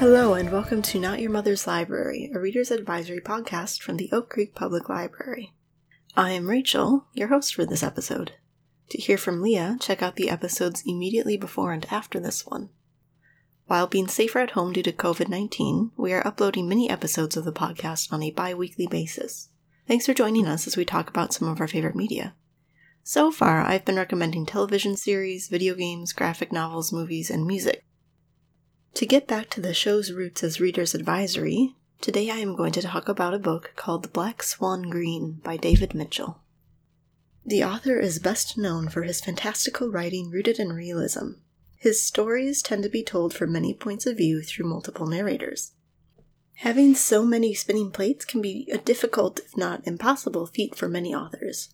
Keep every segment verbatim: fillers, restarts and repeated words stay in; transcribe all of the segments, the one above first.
Hello and welcome to Not Your Mother's Library, a reader's advisory podcast from the Oak Creek Public Library. I am Rachel, your host for this episode. To hear from Leah, check out the episodes immediately before and after this one. While being safer at home due to covid nineteen, we are uploading mini episodes of the podcast on a bi-weekly basis. Thanks for joining us as we talk about some of our favorite media. So far, I've been recommending television series, video games, graphic novels, movies, and music. To get back to the show's roots as Reader's Advisory, today I am going to talk about a book called Black Swan Green by David Mitchell. The author is best known for his fantastical writing rooted in realism. His stories tend to be told from many points of view through multiple narrators. Having so many spinning plates can be a difficult, if not impossible, feat for many authors.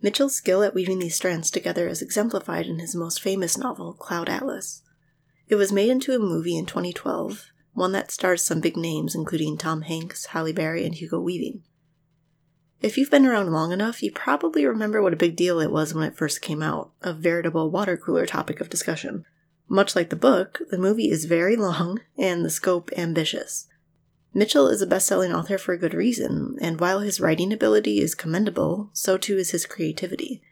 Mitchell's skill at weaving these strands together is exemplified in his most famous novel, Cloud Atlas. It was made into a movie in twenty twelve, one that stars some big names including Tom Hanks, Halle Berry, and Hugo Weaving. If you've been around long enough, you probably remember what a big deal it was when it first came out, a veritable water cooler topic of discussion. Much like the book, the movie is very long and the scope ambitious. Mitchell is a best-selling author for a good reason, and while his writing ability is commendable, so too is his creativity.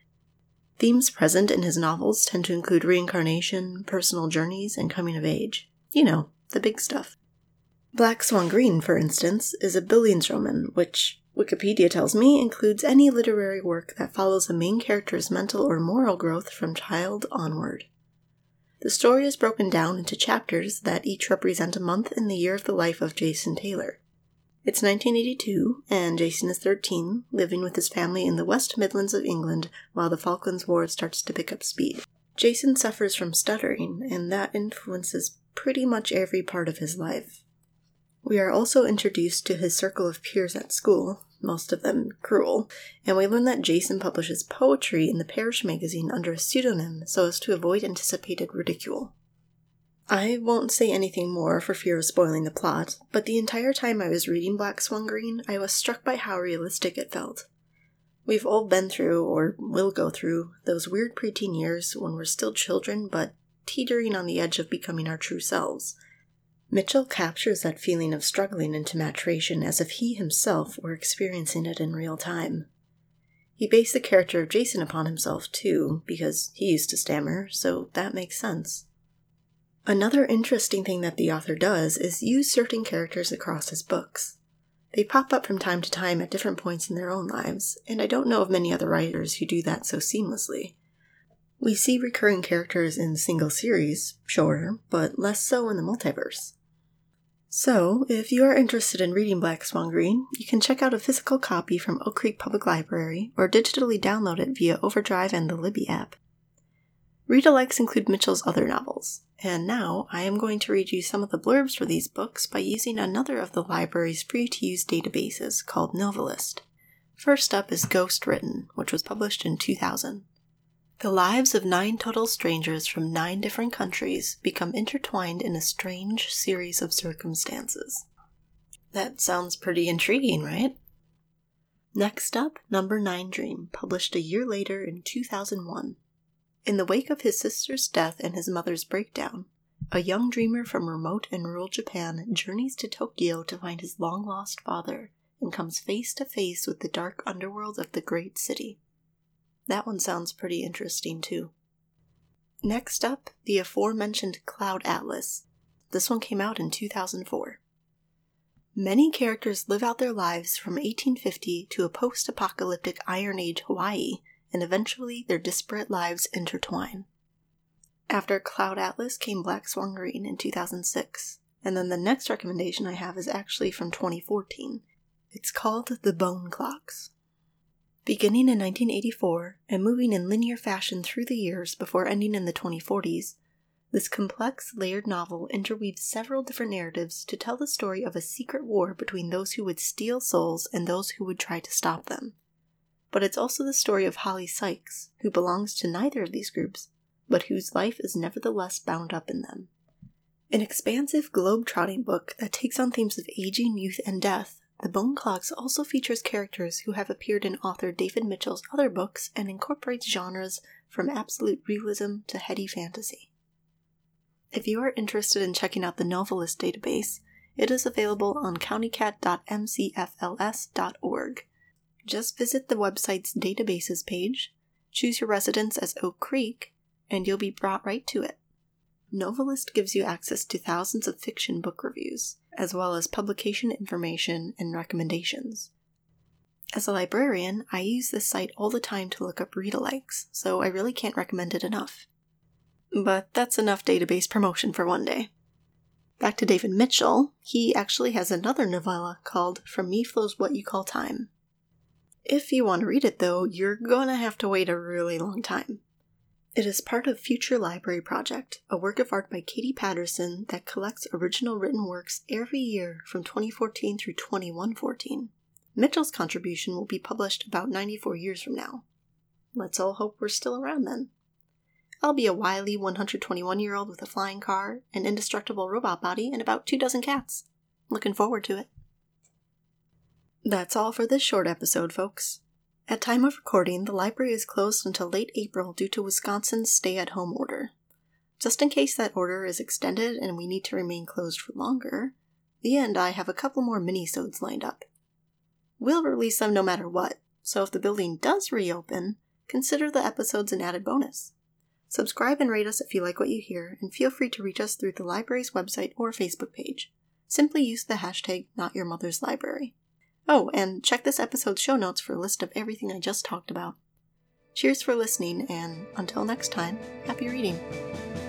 Themes present in his novels tend to include reincarnation, personal journeys, and coming of age. You know, the big stuff. Black Swan Green, for instance, is a Billings-Roman, which, Wikipedia tells me, includes any literary work that follows a main character's mental or moral growth from child onward. The story is broken down into chapters that each represent a month in the year of the life of Jason Taylor. It's nineteen eighty-two, and Jason is thirteen, living with his family in the West Midlands of England while the Falklands War starts to pick up speed. Jason suffers from stuttering, and that influences pretty much every part of his life. We are also introduced to his circle of peers at school, most of them cruel, and we learn that Jason publishes poetry in the parish magazine under a pseudonym so as to avoid anticipated ridicule. I won't say anything more for fear of spoiling the plot, but the entire time I was reading Black Swan Green, I was struck by how realistic it felt. We've all been through, or will go through, those weird preteen years when we're still children but teetering on the edge of becoming our true selves. Mitchell captures that feeling of struggling into maturation as if he himself were experiencing it in real time. He based the character of Jason upon himself, too, because he used to stammer, so that makes sense. Another interesting thing that the author does is use certain characters across his books. They pop up from time to time at different points in their own lives, and I don't know of many other writers who do that so seamlessly. We see recurring characters in single series, sure, but less so in the multiverse. So, if you are interested in reading Black Swan Green, you can check out a physical copy from Oak Creek Public Library, or digitally download it via OverDrive and the Libby app. Read-alikes include Mitchell's other novels, and now I am going to read you some of the blurbs for these books by using another of the library's free-to-use databases called Novelist. First up is Ghostwritten, which was published in two thousand. The lives of nine total strangers from nine different countries become intertwined in a strange series of circumstances. That sounds pretty intriguing, right? Next up, Number Nine Dream, published a year later in two thousand one. In the wake of his sister's death and his mother's breakdown, a young dreamer from remote and rural Japan journeys to Tokyo to find his long-lost father and comes face to face with the dark underworld of the great city. That one sounds pretty interesting, too. Next up, the aforementioned Cloud Atlas. This one came out in two thousand four. Many characters live out their lives from eighteen fifty to a post-apocalyptic Iron Age Hawaii, and eventually their disparate lives intertwine. After Cloud Atlas came Black Swan Green in two thousand six, and then the next recommendation I have is actually from twenty fourteen. It's called The Bone Clocks. Beginning in nineteen eighty-four, and moving in linear fashion through the years before ending in the twenty forties, this complex, layered novel interweaves several different narratives to tell the story of a secret war between those who would steal souls and those who would try to stop them. But it's also the story of Holly Sykes, who belongs to neither of these groups, but whose life is nevertheless bound up in them. An expansive globe-trotting book that takes on themes of aging, youth, and death, The Bone Clocks also features characters who have appeared in author David Mitchell's other books and incorporates genres from absolute realism to heady fantasy. If you are interested in checking out the Novelist database, it is available on county cat dot m c f l s dot org. Just visit the website's databases page, choose your residence as Oak Creek, and you'll be brought right to it. Novelist gives you access to thousands of fiction book reviews, as well as publication information and recommendations. As a librarian, I use this site all the time to look up read-alikes, so I really can't recommend it enough. But that's enough database promotion for one day. Back to David Mitchell, he actually has another novella called From Me Flows What You Call Time. If you want to read it, though, you're gonna have to wait a really long time. It is part of Future Library Project, a work of art by Katie Patterson that collects original written works every year from twenty fourteen through twenty one fourteen. Mitchell's contribution will be published about ninety-four years from now. Let's all hope we're still around then. I'll be a wily one hundred twenty-one-year-old with a flying car, an indestructible robot body, and about two dozen cats. Looking forward to it. That's all for this short episode, folks. At time of recording, the library is closed until late April due to Wisconsin's stay-at-home order. Just in case that order is extended and we need to remain closed for longer, Leah and I have a couple more minisodes lined up. We'll release them no matter what, so if the building does reopen, consider the episodes an added bonus. Subscribe and rate us if you like what you hear, and feel free to reach us through the library's website or Facebook page. Simply use the hashtag Not Your Mother's Library. Oh, and check this episode's show notes for a list of everything I just talked about. Cheers for listening, and until next time, happy reading!